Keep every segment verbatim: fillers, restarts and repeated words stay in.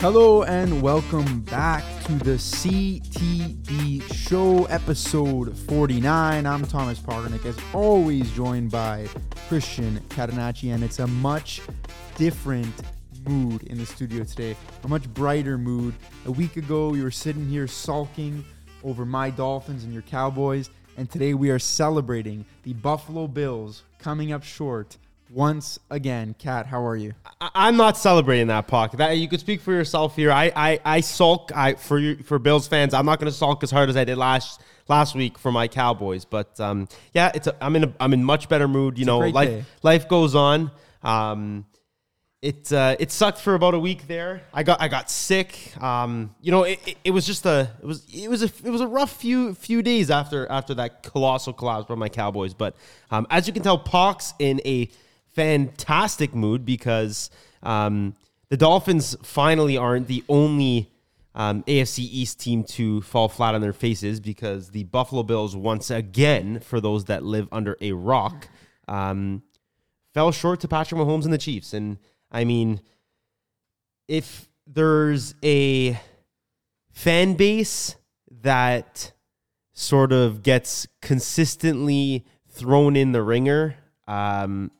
Hello and welcome back to the C T B Show, episode forty-nine. I'm Thomas Pocrnic, as always joined by Christian Catanacci, and it's a much different mood in the studio today, a much brighter mood. A week ago, you were sitting here sulking over my Dolphins and your Cowboys, and today we are celebrating the Buffalo Bills coming up short once again. Cat, how are you? I, I'm not celebrating that, Pac. That, you could speak for yourself here. I I, I sulk I, for you, for Bills fans. I'm not going to sulk as hard as I did last last week for my Cowboys. But um, yeah, it's a, I'm in a, I'm in much better mood. You it's know, life day. life goes on. Um, it uh, it sucked for about a week there. I got I got sick. Um, you know, it, it, it was just a it was it was a it was a rough few few days after after that colossal collapse by my Cowboys. But um, as you can tell, Pac's in a fantastic mood because um, the Dolphins finally aren't the only um, A F C East team to fall flat on their faces, because the Buffalo Bills, once again, for those that live under a rock, um, fell short to Patrick Mahomes and the Chiefs. And I mean, if there's a fan base that sort of gets consistently thrown in the ringer, um,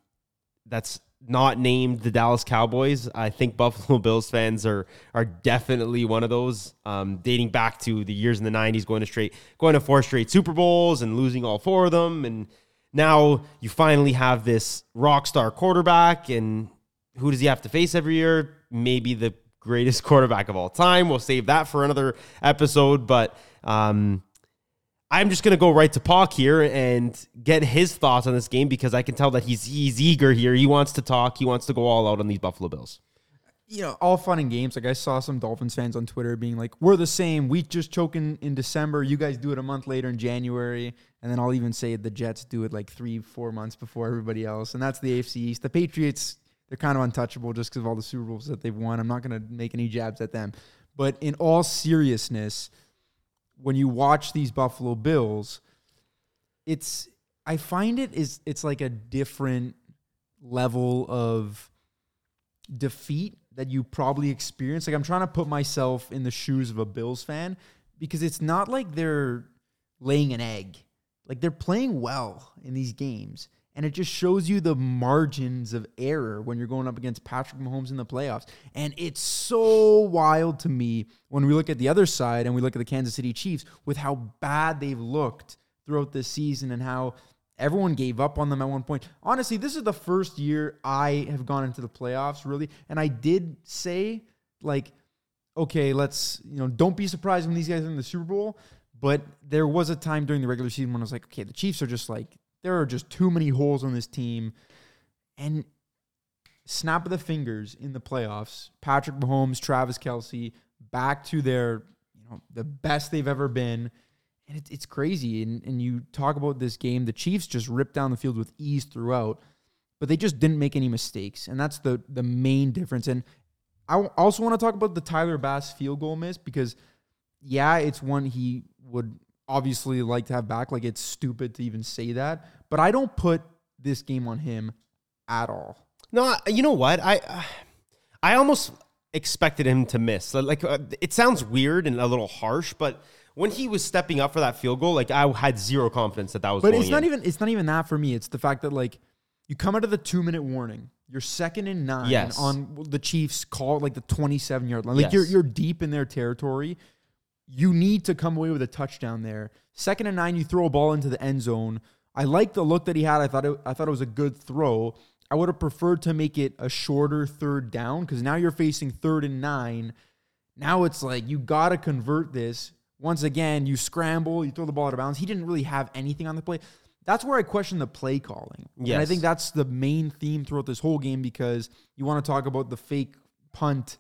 that's not named the Dallas Cowboys, I think Buffalo Bills fans are are definitely one of those, um, dating back to the years in the nineties, going to straight, going to four straight Super Bowls and losing all four of them. And now you finally have this rock star quarterback, and who does he have to face every year? Maybe the greatest quarterback of all time. We'll save that for another episode, but um, I'm just going to go right to Pac here and get his thoughts on this game, because I can tell that he's he's eager here. He wants to talk. He wants to go all out on these Buffalo Bills. You know, all fun and games. Like, I saw some Dolphins fans on Twitter being like, we're the same. We just choke in, in December. You guys do it a month later in January. And then I'll even say the Jets do it like three, four months before everybody else. And that's the A F C East. The Patriots, they're kind of untouchable just because of all the Super Bowls that they've won. I'm not going to make any jabs at them. But in all seriousness, when you watch these Buffalo Bills, it's I find it is it's like a different level of defeat that you probably experience. Like, I'm trying to put myself in the shoes of a Bills fan, because it's not like they're laying an egg. Like, they're playing well in these games. And it just shows you the margins of error when you're going up against Patrick Mahomes in the playoffs. And it's so wild to me when we look at the other side and we look at the Kansas City Chiefs, with how bad they've looked throughout this season and how everyone gave up on them at one point. Honestly, this is the first year I have gone into the playoffs, really. And I did say, like, okay, let's, you know, don't be surprised when these guys are in the Super Bowl. But there was a time during the regular season when I was like, okay, the Chiefs are just like, there are just too many holes on this team. And snap of the fingers in the playoffs, Patrick Mahomes, Travis Kelce, back to their, you know, the best they've ever been. And it, it's crazy. And, and you talk about this game, the Chiefs just ripped down the field with ease throughout, but they just didn't make any mistakes. And that's the, the main difference. And I w- also want to talk about the Tyler Bass field goal miss, because, yeah, it's one he would obviously like to have back. Like, it's stupid to even say that, but I don't put this game on him at all. No, you know what? I I almost expected him to miss. Like, it sounds weird and a little harsh, but when he was stepping up for that field goal, like, I had zero confidence that that was. But going it's not in. even it's not even that for me. It's the fact that, like, you come out of the two minute warning, you're second and nine yes. on the Chiefs call, like the twenty-seven yard line. Like yes. you're you're deep in their territory. You need to come away with a touchdown there. Second and nine, you throw a ball into the end zone. I like the look that he had. I thought it, I thought it was a good throw. I would have preferred to make it a shorter third down, because now you're facing third and nine. Now it's like, you got to convert this. Once again, you scramble, you throw the ball out of bounds. He didn't really have anything on the play. That's where I question the play calling. Yes. And I think that's the main theme throughout this whole game, because you want to talk about the fake punt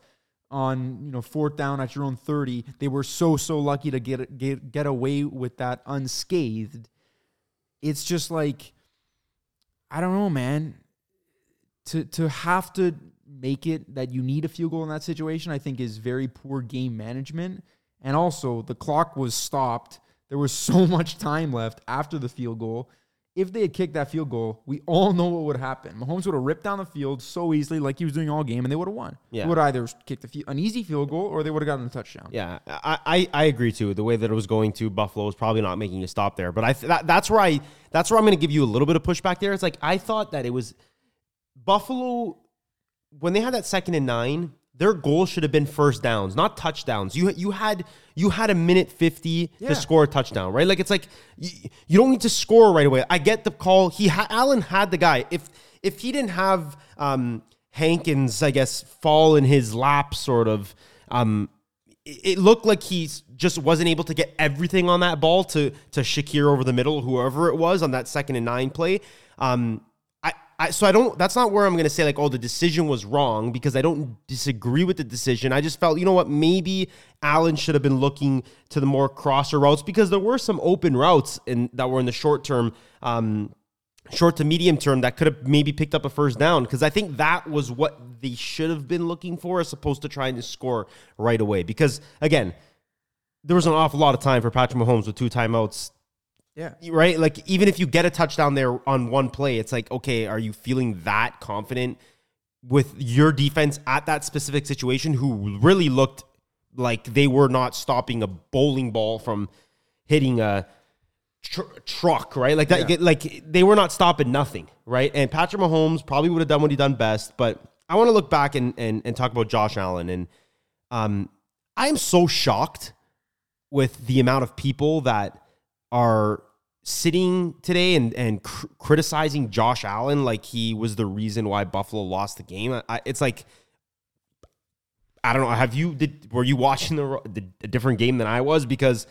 on, you know, fourth down at your own thirty. They were so, so lucky to get, get get away with that unscathed. It's just like, I don't know, man. To to have to make it that you need a field goal in that situation, I think is very poor game management. And also, the clock was stopped. There was so much time left after the field goal. if they had kicked that field goal, we all know what would happen. Mahomes would have ripped down the field so easily like he was doing all game, and they would have won. Yeah. They would have either kicked a few, an easy field goal or they would have gotten a touchdown. Yeah, I, I, I agree, too. The way that it was going to, Buffalo was probably not making a stop there. But I th- that, that's where I that's where I'm going to give you a little bit of pushback there. It's like I thought that it was Buffalo, when they had that second and nine, their goal should have been first downs, not touchdowns. You you had you had a minute fifty yeah. to score a touchdown, right? Like it's like you, you don't need to score right away. I get the call. He ha- Allen had the guy. If if he didn't have um, Hankins, I guess, fall in his lap, sort of. Um, it, it looked like he just wasn't able to get everything on that ball to to Shakir over the middle, whoever it was on that second and nine play. Um, I, so I don't, that's not where I'm going to say like, oh, the decision was wrong, because I don't disagree with the decision. I just felt, you know what, maybe Allen should have been looking to the more crosser routes, because there were some open routes in, that were in the short term, um, short to medium term, that could have maybe picked up a first down, because I think that was what they should have been looking for, as opposed to trying to score right away. Because again, there was an awful lot of time for Patrick Mahomes with two timeouts. Yeah. Right? Like, even if you get a touchdown there on one play, it's like, okay, are you feeling that confident with your defense at that specific situation, who really looked like they were not stopping a bowling ball from hitting a tr- truck, right? Like that, yeah. Like they were not stopping nothing, right? And Patrick Mahomes probably would have done what he done best, but I want to look back and, and and talk about Josh Allen. And um, I'm so shocked with the amount of people that are sitting today and and cr- criticizing Josh Allen like he was the reason why Buffalo lost the game. I, I, it's like, I don't know. Have you did were you watching the, the a different game than I was? Because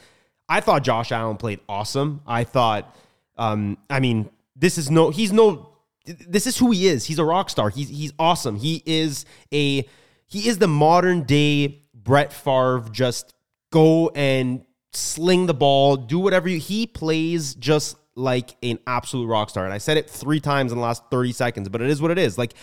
I thought Josh Allen played awesome. I thought, um, I mean, this is no he's no this is who he is. He's a rock star. He's he's awesome. He is a he is the modern day Brett Favre. Just go and sling the ball, do whatever you, he plays just like an absolute rock star. And I said it three times in the last thirty seconds, but it is what it is. Like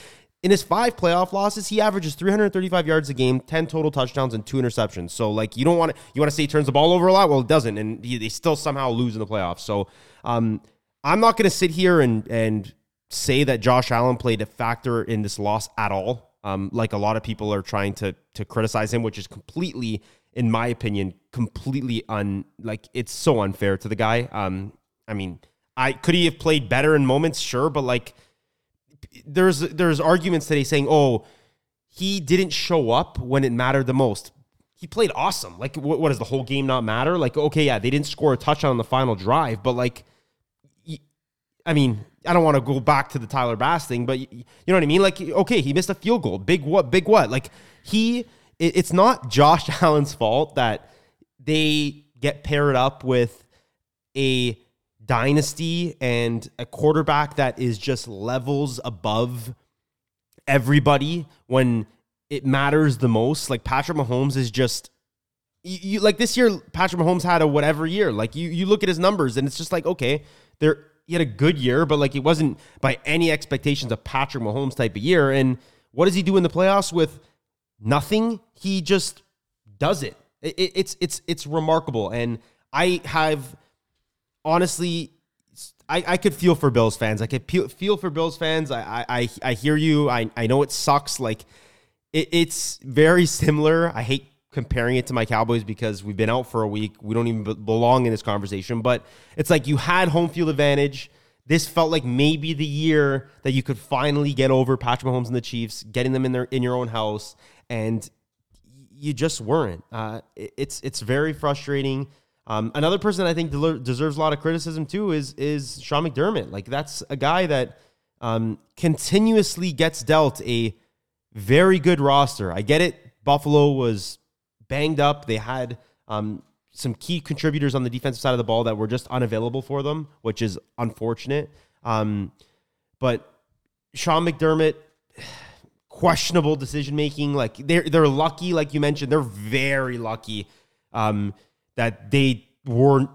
in his five playoff losses, he averages three hundred thirty-five yards a game, ten total touchdowns and two interceptions. So like, you don't want to, you want to say he turns the ball over a lot. Well, it doesn't. And he, they still somehow lose in the playoffs. So um, I'm not going to sit here and, and say that Josh Allen played a factor in this loss at all. Um, like a lot of people are trying to, to criticize him, which is completely, in my opinion, completely un like it's so unfair to the guy. Um, I mean, I could he have played better in moments, sure, but like there's there's arguments today saying, oh, he didn't show up when it mattered the most. He played awesome. Like, what, what does the whole game not matter? Like, okay, yeah, they didn't score a touchdown on the final drive, but like, I mean, I don't want to go back to the Tyler Bass thing, but you, you know what I mean? Like, okay, he missed a field goal. Big what? Big what? Like he. It's not Josh Allen's fault that they get paired up with a dynasty and a quarterback that is just levels above everybody when it matters the most. Like Patrick Mahomes is just you, you like this year, Patrick Mahomes had a whatever year. Like you, you look at his numbers and it's just like, okay, there he had a good year, but like it wasn't by any expectations a Patrick Mahomes type of year. And what does he do in the playoffs with nothing? He just does it. It, it. It's it's it's remarkable, and I have honestly, I, I could feel for Bills fans. I could pe- feel for Bills fans. I I I hear you. I I know it sucks. Like it, it's very similar. I hate comparing it to my Cowboys because we've been out for a week. We don't even belong in this conversation. But it's like you had home field advantage. This felt like maybe the year that you could finally get over Patrick Mahomes and the Chiefs, getting them in their in your own house. And you just weren't. Uh, it's it's very frustrating. Um, another person I think del- deserves a lot of criticism too is is Sean McDermott. Like that's a guy that um, continuously gets dealt a very good roster. I get it. Buffalo was banged up. They had um, some key contributors on the defensive side of the ball that were just unavailable for them, which is unfortunate. Um, but Sean McDermott. Questionable decision-making. Like they're, they're lucky. Like you mentioned, they're very lucky um, that they weren't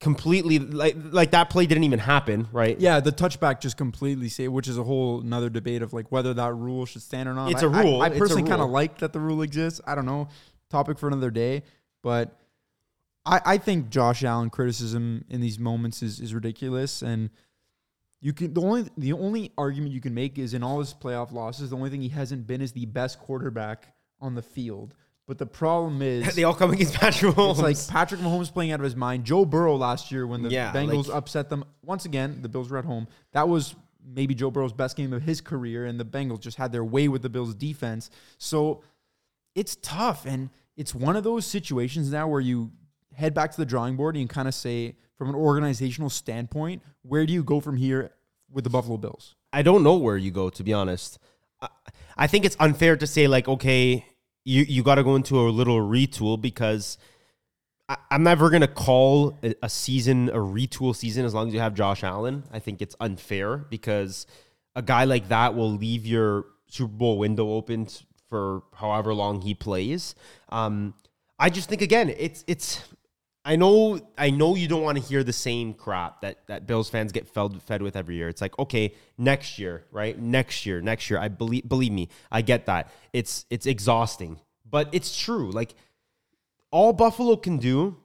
completely like, like that play didn't even happen. Right. Yeah. The touchback just completely saved, which is a whole nother debate of like whether that rule should stand or not. It's a rule. I, I, I personally kind of like that the rule exists. I don't know. Topic for another day, but I, I think Josh Allen criticism in these moments is, is ridiculous. And You can the only the only argument you can make is in all his playoff losses, the only thing he hasn't been is the best quarterback on the field. But the problem is they all come against Patrick Mahomes. It's like Patrick Mahomes playing out of his mind. Joe Burrow last year when the yeah, Bengals like, upset them once again. The Bills were at home. That was maybe Joe Burrow's best game of his career, and the Bengals just had their way with the Bills' defense. So it's tough, and it's one of those situations now where you head back to the drawing board and you kind of say, from an organizational standpoint, where do you go from here with the Buffalo Bills? I don't know where you go, to be honest. I, I think it's unfair to say, like, okay, you, you got to go into a little retool, because I, I'm never going to call a, a season, a retool season, as long as you have Josh Allen. I think it's unfair because a guy like that will leave your Super Bowl window open for however long he plays. Um, I just think, again, it's it's... I know I know you don't want to hear the same crap that, that Bills fans get fed, fed with every year. It's like, okay, next year, right? Next year, next year. I believe believe me, I get that. It's it's exhausting. But it's true. Like, all Buffalo can do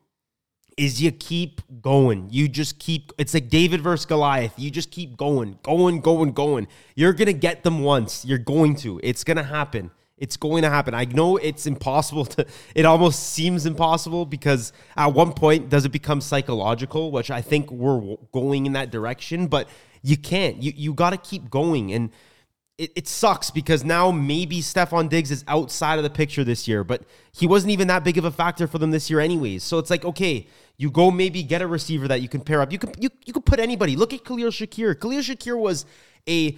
is you keep going. You just keep, it's like David versus Goliath. You just keep going, going, going, going. You're gonna get them once. You're going to. It's gonna happen. It's going to happen. I know it's impossible to, it almost seems impossible, because at one point, does it become psychological, which I think we're going in that direction, but you can't. You you got to keep going. And it, it sucks because now maybe Stefon Diggs is outside of the picture this year, but he wasn't even that big of a factor for them this year anyways. So it's like, okay, you go maybe get a receiver that you can pair up. You can, you, you can put anybody. Look at Khalil Shakir. Khalil Shakir was a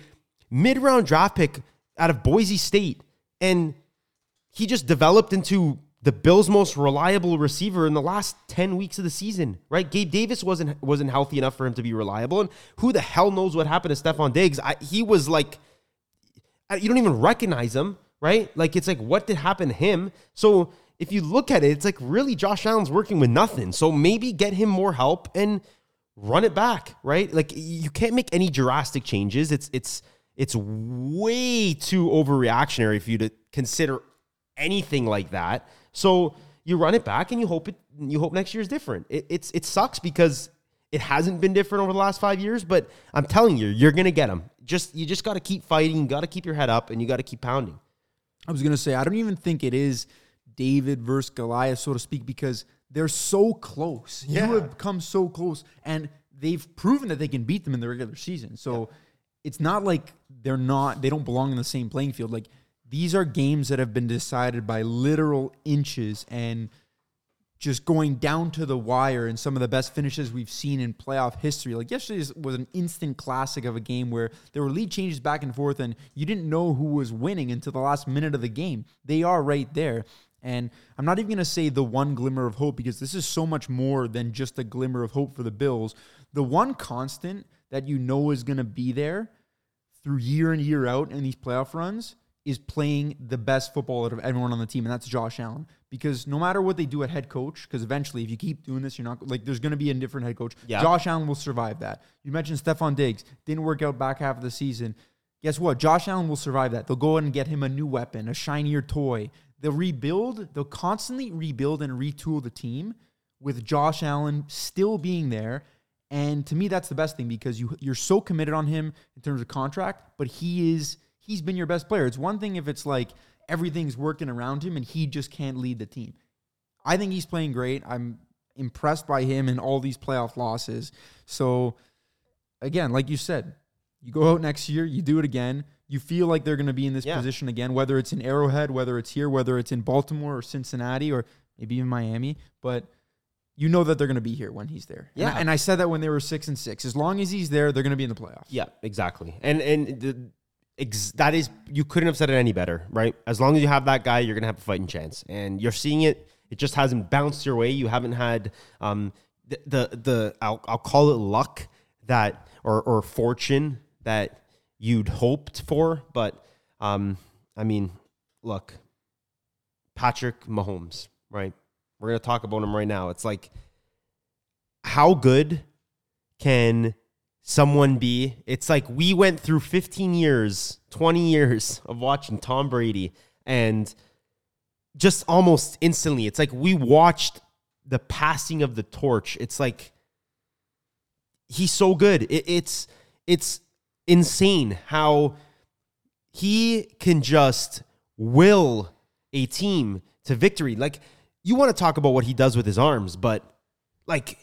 mid-round draft pick out of Boise State. And he just developed into the Bills' most reliable receiver in the last ten weeks of the season, right? Gabe Davis wasn't wasn't healthy enough for him to be reliable. And who the hell knows what happened to Stefon Diggs? I, he was like, you don't even recognize him, right? Like, it's like, what did happen to him? So if you look at it, it's like, really, Josh Allen's working with nothing. So maybe get him more help and run it back, right? Like, you can't make any drastic changes. It's, it's, It's way too overreactionary for you to consider anything like that. So you run it back and you hope it. You hope next year is different. It, it's it sucks because it hasn't been different over the last five years. But I'm telling you, you're gonna get them. Just you just got to keep fighting. Got to keep your head up and you got to keep pounding. I was gonna say I don't even think it is David versus Goliath, so to speak, because they're so close. Yeah. You have come so close, and they've proven that they can beat them in the regular season. So. Yeah. It's not like they're not, they don't belong in the same playing field. Like, these are games that have been decided by literal inches and just going down to the wire, and some of the best finishes we've seen in playoff history. Like, yesterday was an instant classic of a game where there were lead changes back and forth and you didn't know who was winning until the last minute of the game. They are right there. And I'm not even going to say the one glimmer of hope, because this is so much more than just a glimmer of hope for the Bills. The one constant that you know is going to be there through year in, year out in these playoff runs is playing the best football out of everyone on the team, and that's Josh Allen. Because no matter what they do at head coach, because eventually if you keep doing this, you're not like there's going to be a different head coach. Yeah. Josh Allen will survive that. You mentioned Stefon Diggs. Didn't work out back half of the season. Guess what? Josh Allen will survive that. They'll go ahead and get him a new weapon, a shinier toy. They'll rebuild. They'll constantly rebuild and retool the team with Josh Allen still being there. And to me, that's the best thing, because you, you're so committed on him in terms of contract, but he is, he's been your best player. It's one thing if it's like everything's working around him and he just can't lead the team. I think he's playing great. I'm impressed by him in all these playoff losses. So, again, like you said, you go out next year, you do it again. You feel like they're going to be in this yeah. position again, whether it's in Arrowhead, whether it's here, whether it's in Baltimore or Cincinnati or maybe even Miami. But you know that they're going to be here when he's there. Yeah. And I, and I said that when they were six and six. As long as he's there, they're going to be in the playoffs. Yeah, exactly. And and the, ex, that is, you couldn't have said it any better, right? As long as you have that guy, you're going to have a fighting chance. And you're seeing it. It just hasn't bounced your way. You haven't had um the, the, the I'll, I'll call it luck that or or fortune that you'd hoped for. But, um I mean, look, Patrick Mahomes, right? We're going to talk about him right now. It's like, how good can someone be? It's like we went through fifteen years, twenty years of watching Tom Brady, and just almost instantly, it's like we watched the passing of the torch. It's like he's so good. It, it's it's insane how he can just will a team to victory. Like, you want to talk about what he does with his arms, but, like,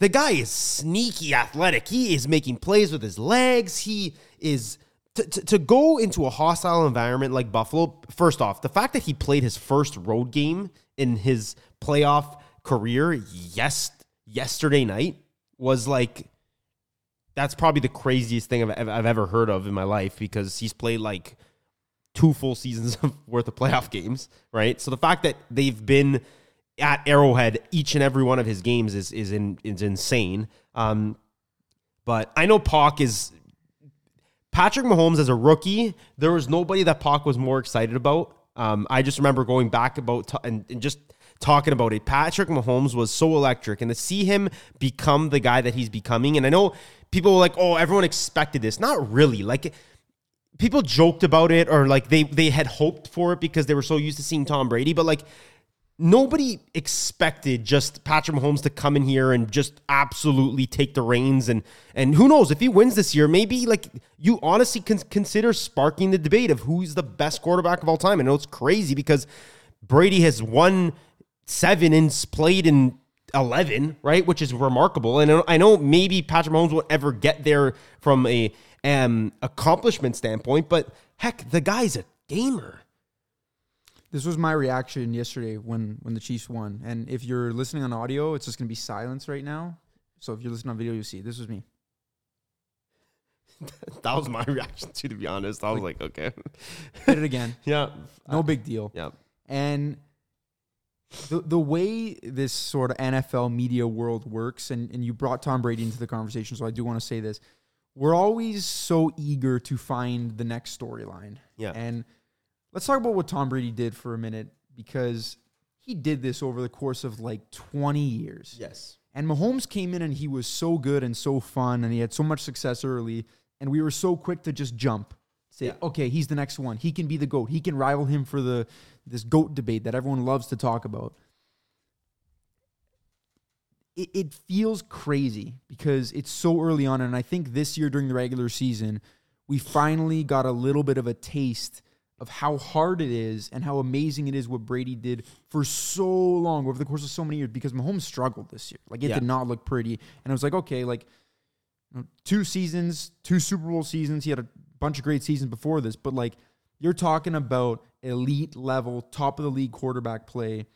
the guy is sneaky athletic. He is making plays with his legs. He is... To, to, to go into a hostile environment like Buffalo, first off, the fact that he played his first road game in his playoff career yes, yesterday night was like... That's probably the craziest thing I've, I've ever heard of in my life, because he's played like two full seasons worth of playoff games, right? So the fact that they've been at Arrowhead each and every one of his games is is, in, is insane. Um, but I know Pac is... Patrick Mahomes as a rookie, there was nobody that Pac was more excited about. Um, I just remember going back about t- and, and just... talking about it. Patrick Mahomes was so electric, and to see him become the guy that he's becoming, and I know people were like, oh, everyone expected this. Not really. Like, people joked about it, or like they they had hoped for it because they were so used to seeing Tom Brady, but like nobody expected just Patrick Mahomes to come in here and just absolutely take the reins. And and who knows, if he wins this year, maybe like you honestly can consider sparking the debate of who's the best quarterback of all time. I know it's crazy because Brady has won seven and played in eleven, right? Which is remarkable. And I know maybe Patrick Mahomes won't ever get there from a um, accomplishment standpoint, but heck, the guy's a gamer. This was my reaction yesterday when, when the Chiefs won. And if you're listening on audio, it's just going to be silence right now. So if you're listening on video, you see, this was me. That was my reaction too, to be honest. I was like, like okay. Hit it again. Yeah. No uh, big deal. Yeah. And the the way this sort of N F L media world works, and, and you brought Tom Brady into the conversation, so I do want to say this. We're always so eager to find the next storyline. Yeah. And let's talk about what Tom Brady did for a minute, because he did this over the course of like twenty years. Yes. And Mahomes came in and he was so good and so fun, and he had so much success early, and we were so quick to just jump. Say, yeah. Okay, he's the next one. He can be the GOAT. He can rival him for the this GOAT debate that everyone loves to talk about. It, it feels crazy because it's so early on, and I think this year during the regular season, we finally got a little bit of a taste of how hard it is and how amazing it is what Brady did for so long over the course of so many years, because Mahomes struggled this year. Like, it yeah. did not look pretty. And I was like, okay, like, you know, two seasons, two Super Bowl seasons, he had a bunch of great seasons before this, but like you're talking about elite level, top of the league quarterback play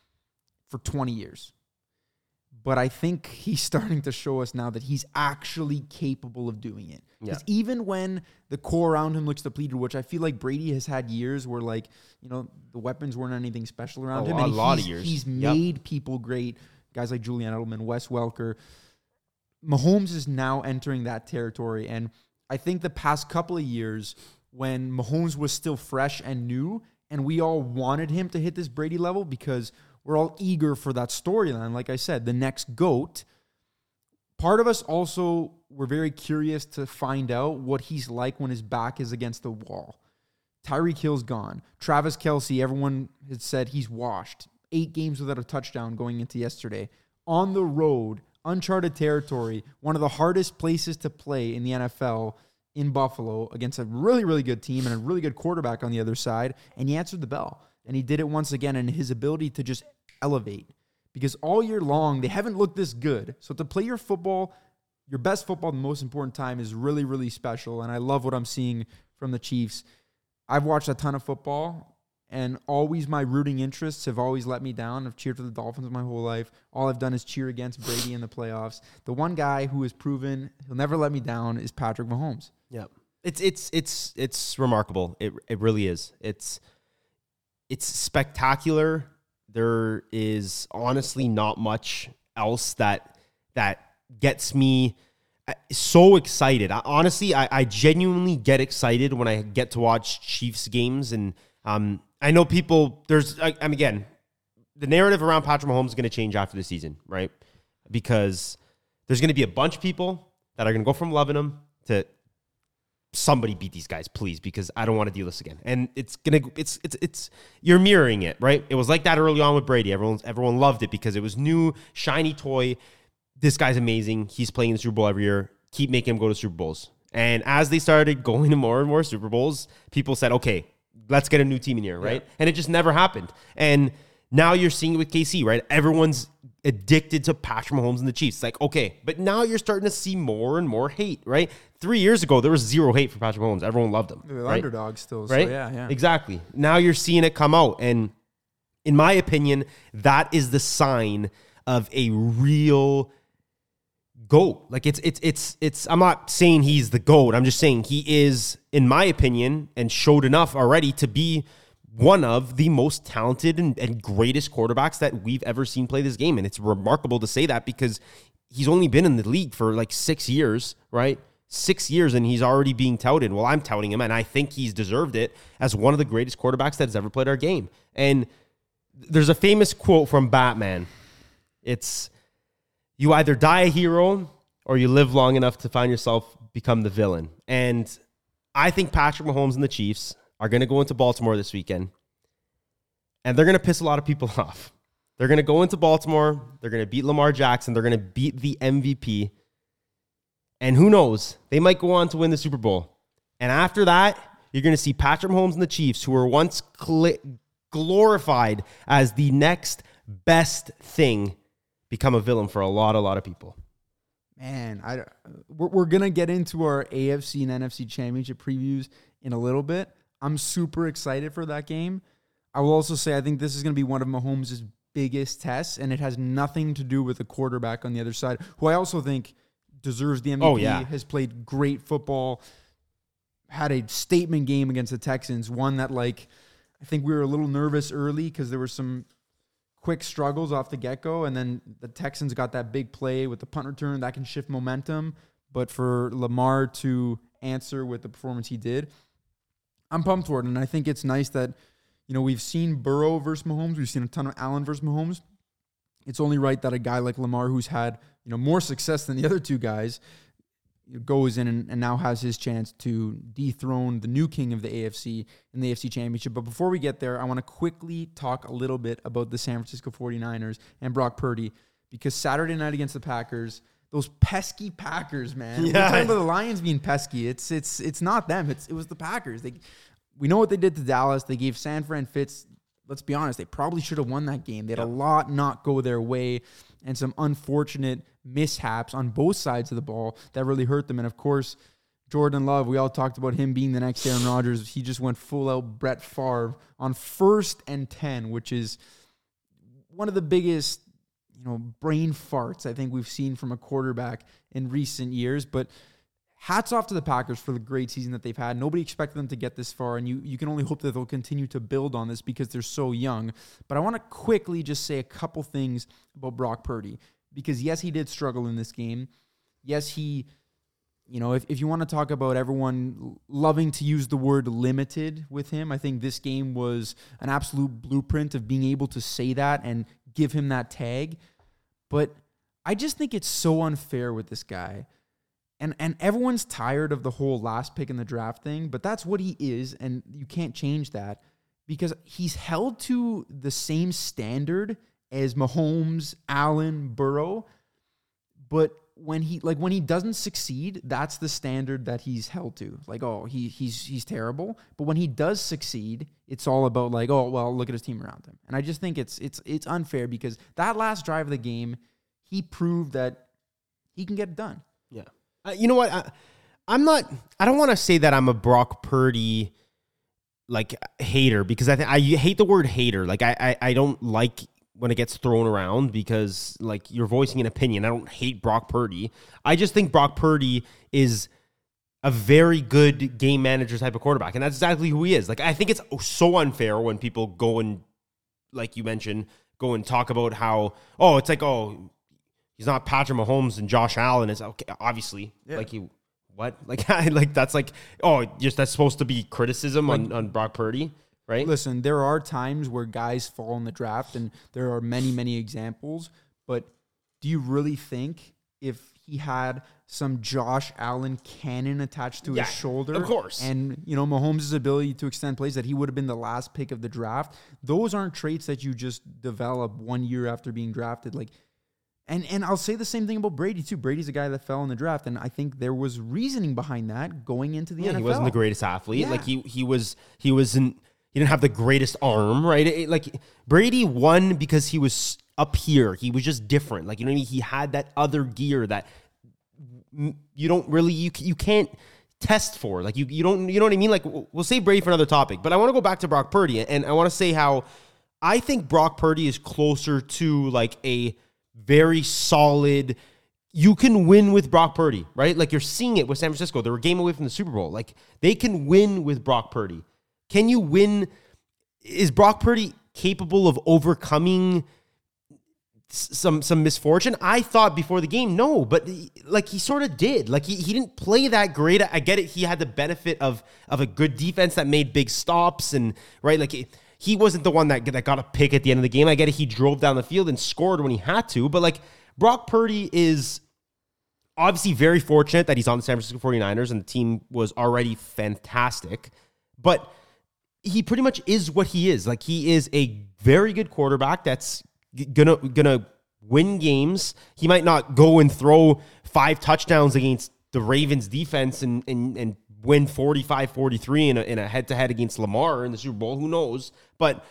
for twenty years. But I think he's starting to show us now that he's actually capable of doing it. Because yeah. even when the core around him looks depleted, which I feel like Brady has had years where like, you know, the weapons weren't anything special around oh, him. And a lot of years. He's made yep. people great. Guys like Julian Edelman, Wes Welker. Mahomes is now entering that territory, and I think the past couple of years when Mahomes was still fresh and new and we all wanted him to hit this Brady level because we're all eager for that storyline. Like I said, the next GOAT. Part of us also were very curious to find out what he's like when his back is against the wall. Tyreek Hill's gone. Travis Kelce, everyone had said he's washed. Eight games without a touchdown going into yesterday. On the road, uncharted territory, one of the hardest places to play in the N F L, in Buffalo, against a really, really good team and a really good quarterback on the other side, and he answered the bell. And he did it once again, and his ability to just elevate. Because all year long, they haven't looked this good. So to play your football, your best football, the most important time, is really, really special, and I love what I'm seeing from the Chiefs. I've watched a ton of football, and always my rooting interests have always let me down. I've cheered for the Dolphins my whole life. All I've done is cheer against Brady in the playoffs. The one guy who has proven he'll never let me down is Patrick Mahomes. Yeah. It's it's it's it's remarkable. It it really is. It's it's spectacular. There is honestly not much else that that gets me so excited. I, honestly, I, I genuinely get excited when I get to watch Chiefs games. And um I know people, there's, I, I'm again, the narrative around Patrick Mahomes is going to change after the season, right? Because there's going to be a bunch of people that are going to go from loving him to somebody beat these guys, please, because I don't want to deal this again. And it's going to, it's, it's, it's, you're mirroring it, right? It was like that early on with Brady. Everyone, everyone loved it because it was new, shiny toy. This guy's amazing. He's playing the Super Bowl every year. Keep making him go to Super Bowls. And as they started going to more and more Super Bowls, people said, okay, let's get a new team in here, right? Yeah. And it just never happened. And now you're seeing it with K C, right? Everyone's addicted to Patrick Mahomes and the Chiefs. Like, okay, but now you're starting to see more and more hate, right? Three years ago, there was zero hate for Patrick Mahomes. Everyone loved him. They're right? Underdogs still. Right? So yeah, yeah. Exactly. Now you're seeing it come out. And in my opinion, that is the sign of a real GOAT. Like it's, it's, it's, it's, I'm not saying he's the GOAT. I'm just saying he is, in my opinion, and showed enough already to be one of the most talented and, and greatest quarterbacks that we've ever seen play this game. And it's remarkable to say that because he's only been in the league for like six years, right? Six years. And he's already being touted. Well, I'm touting him and I think he's deserved it as one of the greatest quarterbacks that's ever played our game. And there's a famous quote from Batman. It's, you either die a hero or you live long enough to find yourself become the villain. And I think Patrick Mahomes and the Chiefs are going to go into Baltimore this weekend. And they're going to piss a lot of people off. They're going to go into Baltimore. They're going to beat Lamar Jackson. They're going to beat the M V P. And who knows? They might go on to win the Super Bowl. And after that, you're going to see Patrick Mahomes and the Chiefs, who were once cl- glorified as the next best thing, become a villain for a lot, a lot of people. Man, I, we're, we're going to get into our A F C and N F C championship previews in a little bit. I'm super excited for that game. I will also say I think this is going to be one of Mahomes' biggest tests, and it has nothing to do with the quarterback on the other side, who I also think deserves the M V P, oh, yeah. has played great football, had a statement game against the Texans, one that like I think we were a little nervous early because there were some quick struggles off the get-go, and then the Texans got that big play with the punt return. That can shift momentum, but for Lamar to answer with the performance he did, I'm pumped for it, and I think it's nice that, you know, we've seen Burrow versus Mahomes. We've seen a ton of Allen versus Mahomes. It's only right that a guy like Lamar, who's had, you know, more success than the other two guys, goes in and, and now has his chance to dethrone the new king of the A F C in the A F C Championship. But before we get there, I want to quickly talk a little bit about the San Francisco forty-niners and Brock Purdy, because Saturday night against the Packers, those pesky Packers, man. Yeah. We're talking about the Lions being pesky. It's it's it's not them. It's It was the Packers. They, we know what they did to Dallas. They gave San Fran fits. Let's be honest. They probably should have won that game. They had yep. a lot not go their way and some unfortunate mishaps on both sides of the ball that really hurt them. And, of course, Jordan Love, we all talked about him being the next Aaron Rodgers. He just went full-out Brett Favre on first and ten, which is one of the biggest you know, brain farts I think we've seen from a quarterback in recent years. But hats off to the Packers for the great season that they've had. Nobody expected them to get this far, and you, you can only hope that they'll continue to build on this because they're so young. But I want to quickly just say a couple things about Brock Purdy because, yes, he did struggle in this game. Yes, he, you know, if, if you want to talk about everyone loving to use the word limited with him, I think this game was an absolute blueprint of being able to say that and give him that tag. But I just think it's so unfair with this guy. And and everyone's tired of the whole last pick in the draft thing, but that's what he is, and you can't change that because he's held to the same standard as Mahomes, Allen, Burrow. But when he like when he doesn't succeed, that's the standard that he's held to. Like, oh, he he's he's terrible. But when he does succeed, it's all about like, oh, well, look at his team around him. And I just think it's it's it's unfair because that last drive of the game, he proved that he can get it done. Yeah. Uh, you know what? I, I'm not. I don't want to say that I'm a Brock Purdy like hater because I think I hate the word hater. Like I I, I don't like when it gets thrown around because like you're voicing an opinion. I don't hate Brock Purdy. I just think Brock Purdy is a very good game manager type of quarterback. And that's exactly who he is. Like, I think it's so unfair when people go and, like you mentioned, go and talk about how, oh, it's like, oh, he's not Patrick Mahomes and Josh Allen is okay. Obviously yeah. like he, what? Like, I, like that's like, oh, just that's supposed to be criticism like, on, on Brock Purdy. Right? Listen, there are times where guys fall in the draft, and there are many, many examples. But do you really think if he had some Josh Allen cannon attached to yeah, his shoulder, of course, and you know Mahomes' ability to extend plays, that he would have been the last pick of the draft? Those aren't traits that you just develop one year after being drafted. Like, And and I'll say the same thing about Brady, too. Brady's a guy that fell in the draft, and I think there was reasoning behind that going into the yeah, N F L. He wasn't the greatest athlete. Yeah. Like, he he was, he wasn't, he didn't have the greatest arm, right? It, it, like, Brady won because he was up here. He was just different. Like, you know what I mean? He had that other gear that you don't really, you you can't test for. Like, you you don't, you know what I mean? Like, we'll save Brady for another topic, but I want to go back to Brock Purdy, and I want to say how I think Brock Purdy is closer to, like, a very solid, you can win with Brock Purdy, right? Like, you're seeing it with San Francisco. They're a game away from the Super Bowl. Like, they can win with Brock Purdy. Can you win? Is Brock Purdy capable of overcoming some some misfortune? I thought before the game, no, but he, like he sort of did. Like he, he didn't play that great. I get it. He had the benefit of of a good defense that made big stops and right, like it, he wasn't the one that, that got a pick at the end of the game. I get it. He drove down the field and scored when he had to. But, like, Brock Purdy is obviously very fortunate that he's on the San Francisco forty-niners and the team was already fantastic. But he pretty much is what he is. Like, he is a very good quarterback that's gonna gonna win games. He might not go and throw five touchdowns against the Ravens defense and and and win forty-five forty-three in a, in a head-to-head against Lamar in the Super Bowl. Who knows? But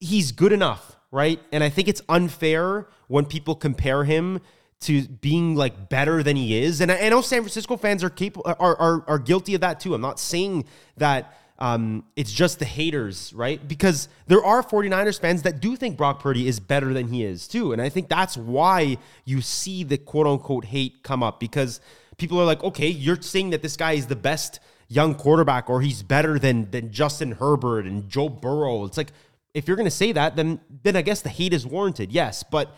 he's good enough, right? And I think it's unfair when people compare him to being, like, better than he is. And I, I know San Francisco fans are, cap- are, are, are guilty of that too. I'm not saying that um, it's just the haters, right? Because there are forty-niners fans that do think Brock Purdy is better than he is too. And I think that's why you see the quote-unquote hate come up, because people are like, okay, you're saying that this guy is the best young quarterback or he's better than than Justin Herbert and Joe Burrow. It's like, if you're going to say that, then then I guess the hate is warranted, yes. But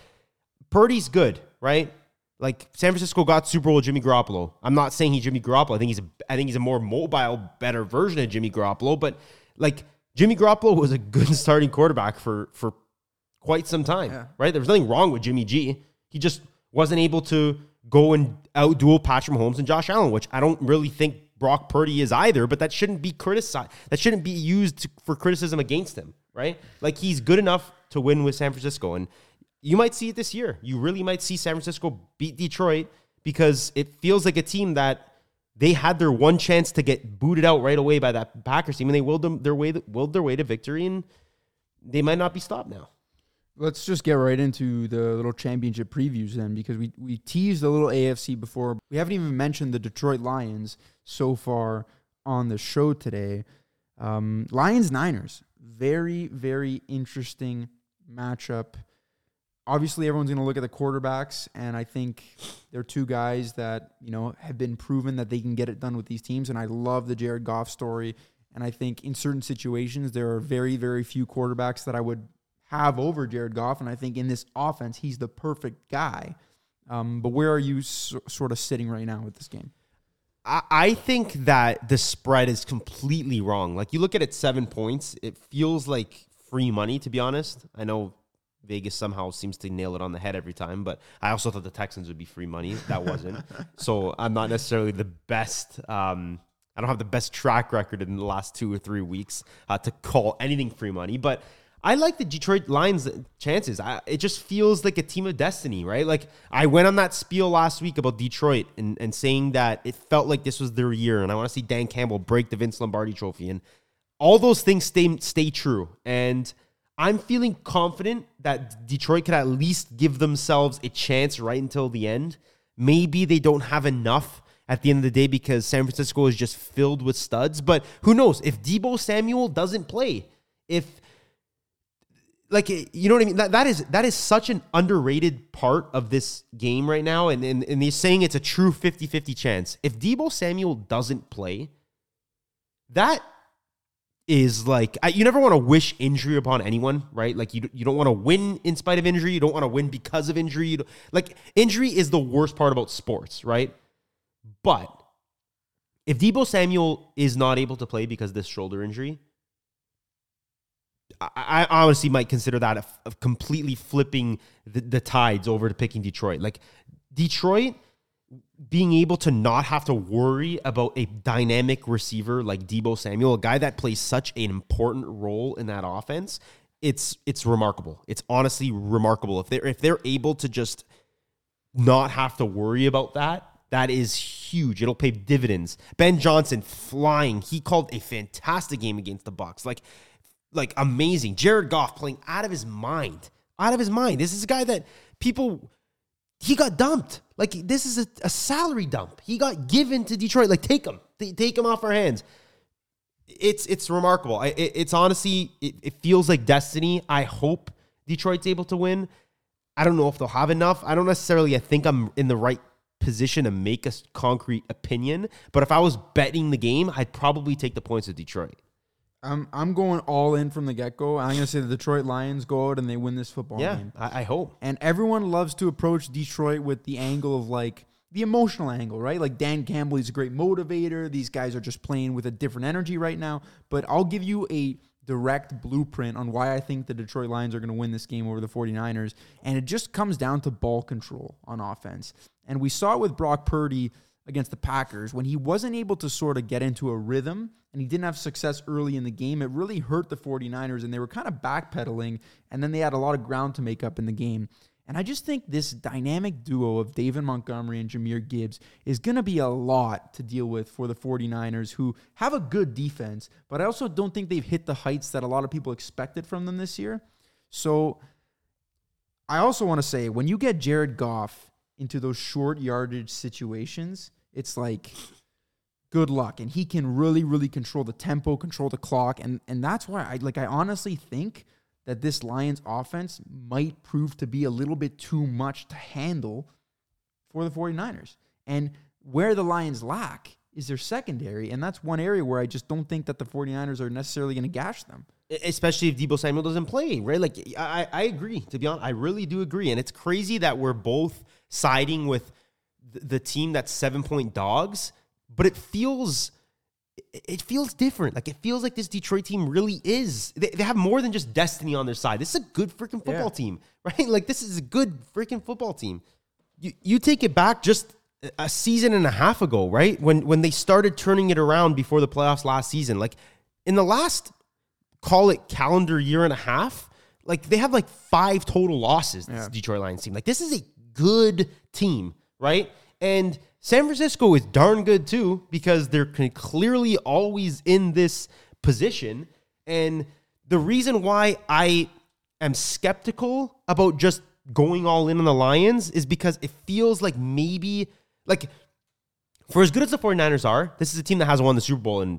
Purdy's good, right? Like, San Francisco got Super Bowl Jimmy Garoppolo. I'm not saying he's Jimmy Garoppolo. I think he's a, I think he's a more mobile, better version of Jimmy Garoppolo. But, like, Jimmy Garoppolo was a good starting quarterback for, for quite some time, yeah. right? There was nothing wrong with Jimmy G. He just wasn't able to go and out-duel Patrick Mahomes and Josh Allen, which I don't really think Brock Purdy is either, but that shouldn't be criticized. That shouldn't be used to, for criticism against him, right? Like, he's good enough to win with San Francisco, and you might see it this year. You really might see San Francisco beat Detroit because it feels like a team that they had their one chance to get booted out right away by that Packers team, and they willed, them, their, way, willed their way to victory, and they might not be stopped now. Let's just get right into the little championship previews then, because we, we teased a little A F C before. We haven't even mentioned the Detroit Lions so far on the show today. Um, Lions-Niners, very, very interesting matchup. Obviously, everyone's going to look at the quarterbacks, and I think they're two guys that, you know, have been proven that they can get it done with these teams, and I love the Jared Goff story, and I think in certain situations there are very, very few quarterbacks that I would have over Jared Goff, and I think in this offense, he's the perfect guy. Um, but where are you so, sort of sitting right now with this game? I, I think that the spread is completely wrong. Like, you look at it, seven points, it feels like free money, to be honest. I know Vegas somehow seems to nail it on the head every time, but I also thought the Texans would be free money. That wasn't. So I'm not necessarily the best. Um, I don't have the best track record in the last two or three weeks uh, to call anything free money, but I like the Detroit Lions' chances. I, it just feels like a team of destiny, right? Like, I went on that spiel last week about Detroit and, and saying that it felt like this was their year, and I want to see Dan Campbell break the Vince Lombardi trophy, and all those things stay, stay true. And I'm feeling confident that Detroit could at least give themselves a chance right until the end. Maybe they don't have enough at the end of the day because San Francisco is just filled with studs, but who knows? If Deebo Samuel doesn't play, if... Like, you know what I mean? That, that is that is such an underrated part of this game right now. And, and, and they're saying it's a true fifty-fifty chance. If Deebo Samuel doesn't play, that is like... I, you never want to wish injury upon anyone, right? Like, you, you don't want to win in spite of injury. You don't want to win because of injury. Like, injury is the worst part about sports, right? But if Deebo Samuel is not able to play because of this shoulder injury... I honestly might consider that a, a completely flipping the, the tides over to picking Detroit. Like, Detroit being able to not have to worry about a dynamic receiver like Deebo Samuel, a guy that plays such an important role in that offense, it's it's remarkable. It's honestly remarkable. If they're, if they're able to just not have to worry about that, that is huge. It'll pay dividends. Ben Johnson flying. He called a fantastic game against the Bucs. Like, like amazing. Jared Goff playing out of his mind. Out of his mind. This is a guy that people... He got dumped. Like, this is a, a salary dump. He got given to Detroit. Like, take him. Take him off our hands. It's it's remarkable. I, it, it's honestly, it, it feels like destiny. I hope Detroit's able to win. I don't know if they'll have enough. I don't necessarily, I think I'm in the right position to make a concrete opinion. But if I was betting the game, I'd probably take the points of Detroit. I'm I'm going all in from the get-go. I'm going to say the Detroit Lions go out and they win this football yeah, game. I, I hope. And everyone loves to approach Detroit with the angle of, like, the emotional angle, right? Like, Dan Campbell, he's a great motivator. These guys are just playing with a different energy right now. But I'll give you a direct blueprint on why I think the Detroit Lions are going to win this game over the forty-niners. And it just comes down to ball control on offense. And we saw it with Brock Purdy against the Packers, when he wasn't able to sort of get into a rhythm and he didn't have success early in the game, it really hurt the forty-niners and they were kind of backpedaling, and then they had a lot of ground to make up in the game. And I just think this dynamic duo of David Montgomery and Jameer Gibbs is going to be a lot to deal with for the forty-niners, who have a good defense, but I also don't think they've hit the heights that a lot of people expected from them this year. So I also want to say, when you get Jared Goff into those short yardage situations, it's like, good luck. And he can really, really control the tempo, control the clock. And and that's why I like I honestly think that this Lions offense might prove to be a little bit too much to handle for the forty-niners. And where the Lions lack is their secondary. And that's one area where I just don't think that the forty-niners are necessarily going to gash them. Especially if Deebo Samuel doesn't play, right? Like, I, I agree, to be honest. I really do agree. And it's crazy that we're both siding with the team that's seven-point dogs, but it feels it feels different. Like, it feels like this Detroit team really is. They, they have more than just destiny on their side. This is a good freaking football yeah. team, right? Like, this is a good freaking football team. You you take it back just a season and a half ago, right? When when they started turning it around before the playoffs last season. Like, in the last, call it calendar year and a half, like, they have like five total losses, this yeah. Detroit Lions team. Like, this is a good team, right? And San Francisco is darn good too, because they're clearly always in this position. And the reason why I am skeptical about just going all in on the Lions is because it feels like maybe, like, for as good as the forty-niners are, this is a team that hasn't won the Super Bowl in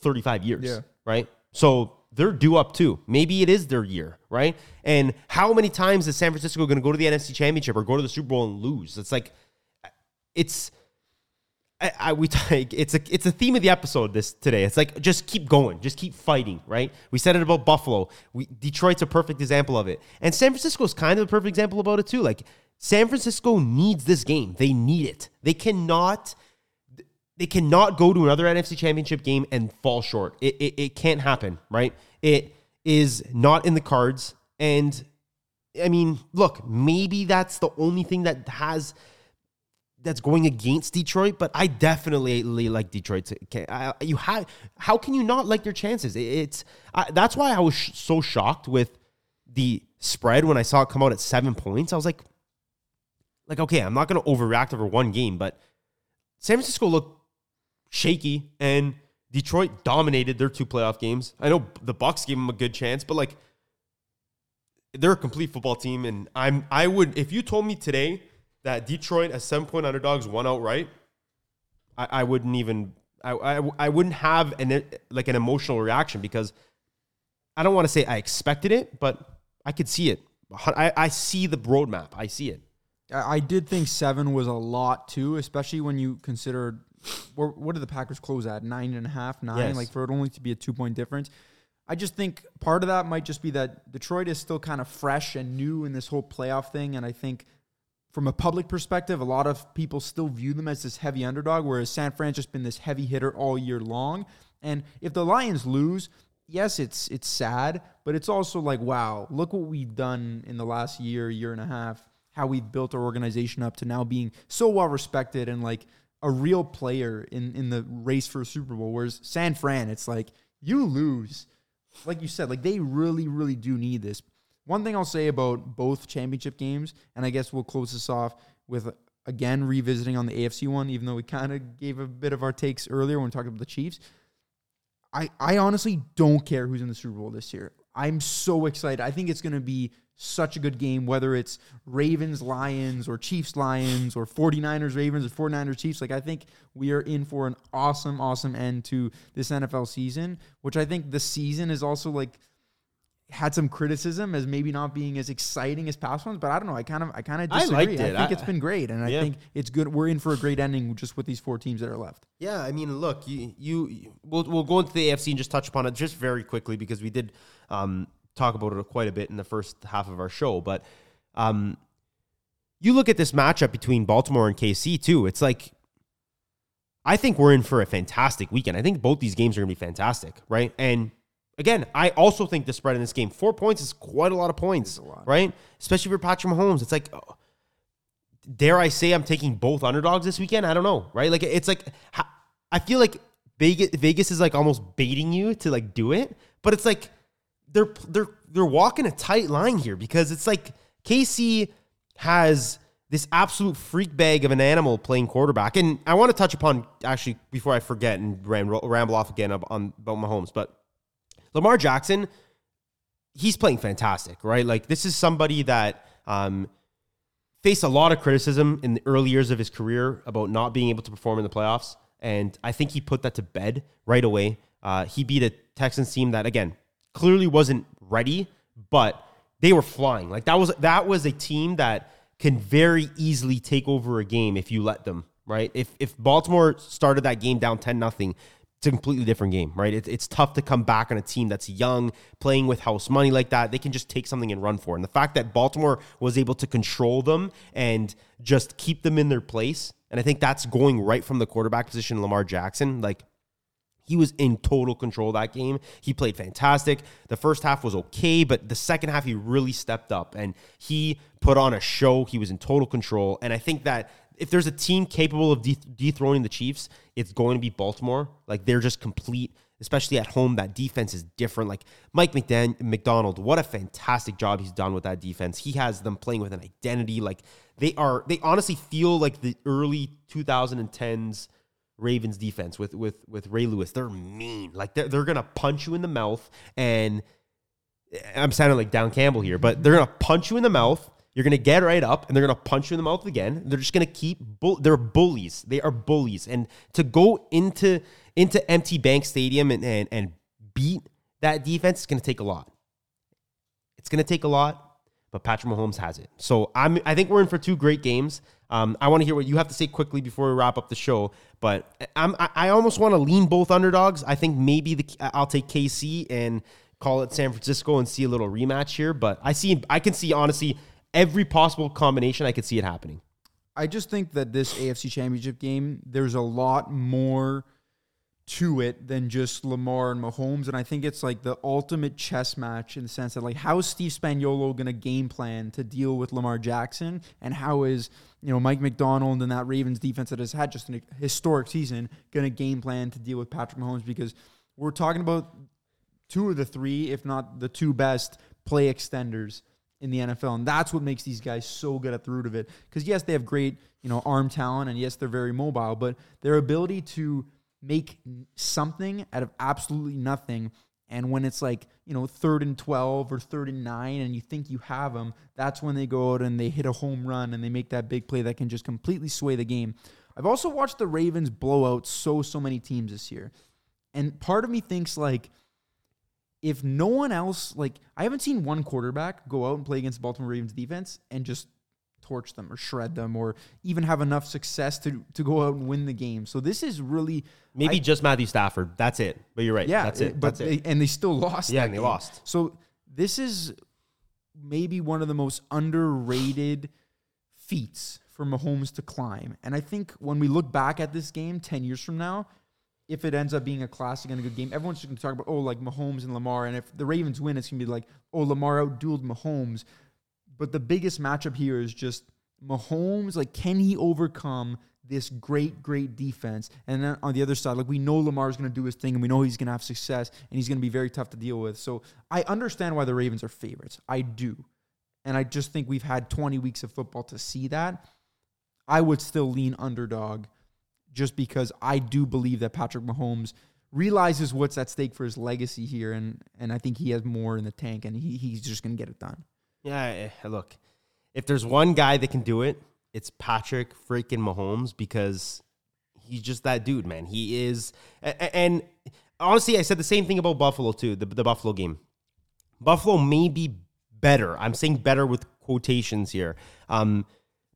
thirty-five years, yeah. right? So they're due up too. Maybe it is their year, right? And how many times is San Francisco going to go to the N F C Championship or go to the Super Bowl and lose? It's like, it's, I, I we take it's a it's a theme of the episode this today. It's like, just keep going, just keep fighting, right? We said it about Buffalo. We Detroit's a perfect example of it, and San Francisco's kind of a perfect example about it too. Like, San Francisco needs this game. They need it. They cannot. They cannot go to another N F C Championship game and fall short. It, it it can't happen, right? It is not in the cards. And, I mean, look, maybe that's the only thing that has that's going against Detroit, but I definitely like Detroit. To, I, you have, how can you not like their chances? It, it's I, that's why I was sh- so shocked with the spread when I saw it come out at seven points. I was like, like okay, I'm not going to overreact over one game, but San Francisco looked shaky, and Detroit dominated their two playoff games. I know the Bucs gave them a good chance, but, like, they're a complete football team, and I'm I would if you told me today that Detroit as seven point underdogs won outright, I, I wouldn't even I, I I wouldn't have an like an emotional reaction, because I don't want to say I expected it, but I could see it. I, I see the roadmap. I see it. I did think seven was a lot too, especially when you consider. What did the Packers close at? Nine and a half, nine? Yes. Like, for it only to be a two-point difference. I just think part of that might just be that Detroit is still kind of fresh and new in this whole playoff thing. And I think from a public perspective, a lot of people still view them as this heavy underdog, whereas San Fran's just been this heavy hitter all year long. And if the Lions lose, yes, it's it's sad, but it's also like, wow, look what we've done in the last year, year and a half, how we've built our organization up to now being so well-respected and, like, a real player in, in the race for a Super Bowl, whereas San Fran, it's like, you lose, like you said, like they really, really do need this. One thing I'll say about both championship games, and I guess we'll close this off with, again, revisiting on the A F C one, even though we kind of gave a bit of our takes earlier when we talked about the Chiefs. I, I honestly don't care who's in the Super Bowl this year. I'm so excited. I think it's going to be such a good game, whether it's Ravens-Lions or Chiefs-Lions or forty-niners-Ravens or forty-niners-Chiefs. Like, I think we are in for an awesome, awesome end to this N F L season, which I think the season is also, like, had some criticism as maybe not being as exciting as past ones, but I don't know. I kind of, I kind of disagree. I liked it. I think I, it's been great, and I yeah. think it's good. We're in for a great ending just with these four teams that are left. Yeah, I mean, look, you, you, you we'll we'll go into the A F C and just touch upon it just very quickly because we did um, talk about it quite a bit in the first half of our show. But um, you look at this matchup between Baltimore and K C too. It's like, I think we're in for a fantastic weekend. I think both these games are going to be fantastic, right? And again, I also think the spread in this game, four points is quite a lot of points, lot. right? Especially for Patrick Mahomes. It's like, oh, dare I say I'm taking both underdogs this weekend? I don't know, right? Like, it's like, I feel like Vegas, Vegas is like almost baiting you to like do it, but it's like they're they're they're walking a tight line here because it's like K C has this absolute freak bag of an animal playing quarterback, and I want to touch upon actually before I forget and ramble, ramble off again on about Mahomes, but Lamar Jackson, he's playing fantastic, right? Like, this is somebody that um, faced a lot of criticism in the early years of his career about not being able to perform in the playoffs, and I think he put that to bed right away. Uh, he beat a Texans team that, again, clearly wasn't ready, but they were flying. Like, that was that was a team that can very easily take over a game if you let them, right? If if Baltimore started that game down ten nothing, it's a completely different game, right? It, it's tough to come back on a team that's young, playing with house money like that. They can just take something and run for it. And the fact that Baltimore was able to control them and just keep them in their place, and I think that's going right from the quarterback position, Lamar Jackson. Like, he was in total control that game. He played fantastic. The first half was okay, but the second half he really stepped up, and he put on a show. He was in total control, and I think that if there's a team capable of dethroning the Chiefs, it's going to be Baltimore. Like, they're just complete, especially at home. That defense is different. Like, Mike McDan- McDonald, what a fantastic job he's done with that defense. He has them playing with an identity. Like, they are, they honestly feel like the early twenty tens Ravens defense with with with Ray Lewis. They're mean. Like, they're, they're going to punch you in the mouth. And I'm sounding like Dan Campbell here, but they're going to punch you in the mouth. You're going to get right up, and they're going to punch you in the mouth again. They're just going to keep bull- – they're bullies. They are bullies. And to go into into empty Bank Stadium and, and, and beat that defense is going to take a lot. It's going to take a lot, but Patrick Mahomes has it. So I'm, I think we're in for two great games. Um, I want to hear what you have to say quickly before we wrap up the show, but I'm, I, I almost want to lean both underdogs. I think maybe the I'll take K C and call it San Francisco and see a little rematch here, but I see I can see, honestly – every possible combination, I could see it happening. I just think that this A F C Championship game, there's a lot more to it than just Lamar and Mahomes, and I think it's like the ultimate chess match in the sense that, like, how is Steve Spagnuolo going to game plan to deal with Lamar Jackson, and how is, you know, Mike McDonald and that Ravens defense that has had just a historic season going to game plan to deal with Patrick Mahomes? Because we're talking about two of the three, if not the two best, play extenders in the N F L, and that's what makes these guys so good at the root of it. Because yes, they have great, you know, arm talent, and yes, they're very mobile, but their ability to make something out of absolutely nothing, and when it's like, you know, third and twelve or third and nine, and you think you have them, that's when they go out and they hit a home run and they make that big play that can just completely sway the game. I've also watched the Ravens blow out so so many teams this year, and part of me thinks, like, if no one else, like, I haven't seen one quarterback go out and play against the Baltimore Ravens defense and just torch them or shred them or even have enough success to to go out and win the game. So this is really... Maybe I, just Matthew Stafford. That's it. But you're right. Yeah, that's it. But that's it. They, and they still lost. Yeah, and they game. lost. So this is maybe one of the most underrated feats for Mahomes to climb. And I think when we look back at this game ten years from now, if it ends up being a classic and a good game, everyone's just going to talk about, oh, like Mahomes and Lamar. And if the Ravens win, it's going to be like, oh, Lamar out-dueled Mahomes. But the biggest matchup here is just Mahomes, like, can he overcome this great, great defense? And then on the other side, like, we know Lamar's going to do his thing, and we know he's going to have success, and he's going to be very tough to deal with. So I understand why the Ravens are favorites. I do. And I just think we've had twenty weeks of football to see that. I would still lean underdog just because I do believe that Patrick Mahomes realizes what's at stake for his legacy here, and and I think he has more in the tank, and he, he's just going to get it done. Yeah, look, if there's one guy that can do it, it's Patrick freaking Mahomes, because he's just that dude, man. He is. And honestly, I said the same thing about Buffalo too, the, the Buffalo game. Buffalo may be better. I'm saying better with quotations here. Um,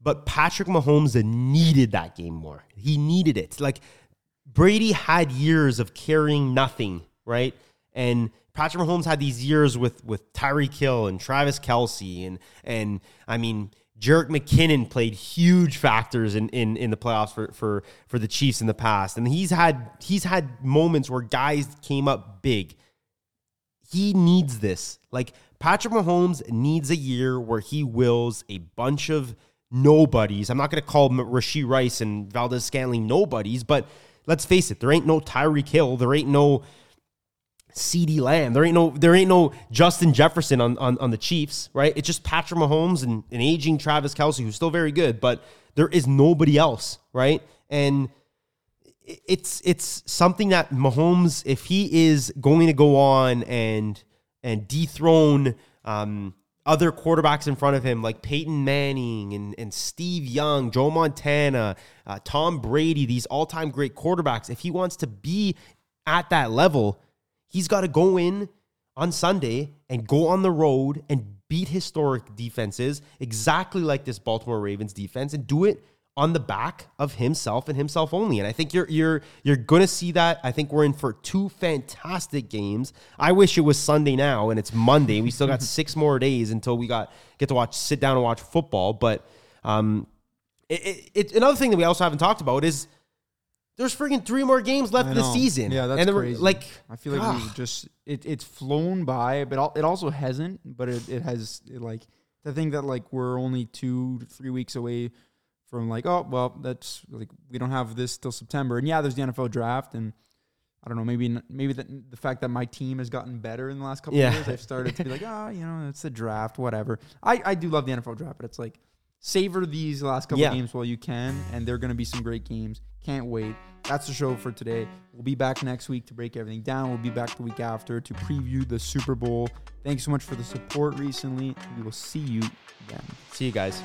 but Patrick Mahomes needed that game more. He needed it. Like, Brady had years of carrying nothing, right? And Patrick Mahomes had these years with with Tyreek Hill and Travis Kelce, and and I mean, Jerick McKinnon played huge factors in, in, in the playoffs for, for for the Chiefs in the past. And he's had he's had moments where guys came up big. He needs this. Like, Patrick Mahomes needs a year where he wills a bunch of nobodies. I'm not going to call Rasheed Rice and Valdez Scantling nobodies, but let's face it, there ain't no Tyreek Hill. There ain't no CeeDee Lamb. There ain't no there ain't no Justin Jefferson on, on, on the Chiefs, right? It's just Patrick Mahomes and an aging Travis Kelce, who's still very good, but there is nobody else, right? And it's it's something that Mahomes, if he is going to go on and and dethrone um, other quarterbacks in front of him, like Peyton Manning and, and Steve Young, Joe Montana, uh, Tom Brady, these all-time great quarterbacks, if he wants to be at that level, he's got to go in on Sunday and go on the road and beat historic defenses, exactly like this Baltimore Ravens defense, and do it on the back of himself and himself only. And I think you're you're you're going to see that. I think we're in for two fantastic games. I wish it was Sunday now, and it's Monday. We still got six more days until we got get to watch, sit down and watch football. But um, it, it, another thing that we also haven't talked about is there's freaking three more games left in the season. Yeah, that's and crazy. Like, I feel like ugh. we just it, it's flown by, but it also hasn't. But it it has it like the thing that like we're only two three weeks away from like, oh, well, that's like, we don't have this till September. And yeah, there's the N F L draft. And I don't know, maybe maybe the, the fact that my team has gotten better in the last couple yeah. of years, I've started to be like, oh, you know, it's the draft, whatever. I, I do love the N F L draft, but it's like, savor these last couple yeah. games while you can. And they're going to be some great games. Can't wait. That's the show for today. We'll be back next week to break everything down. We'll be back the week after to preview the Super Bowl. Thanks so much for the support recently. We will see you then. See you guys.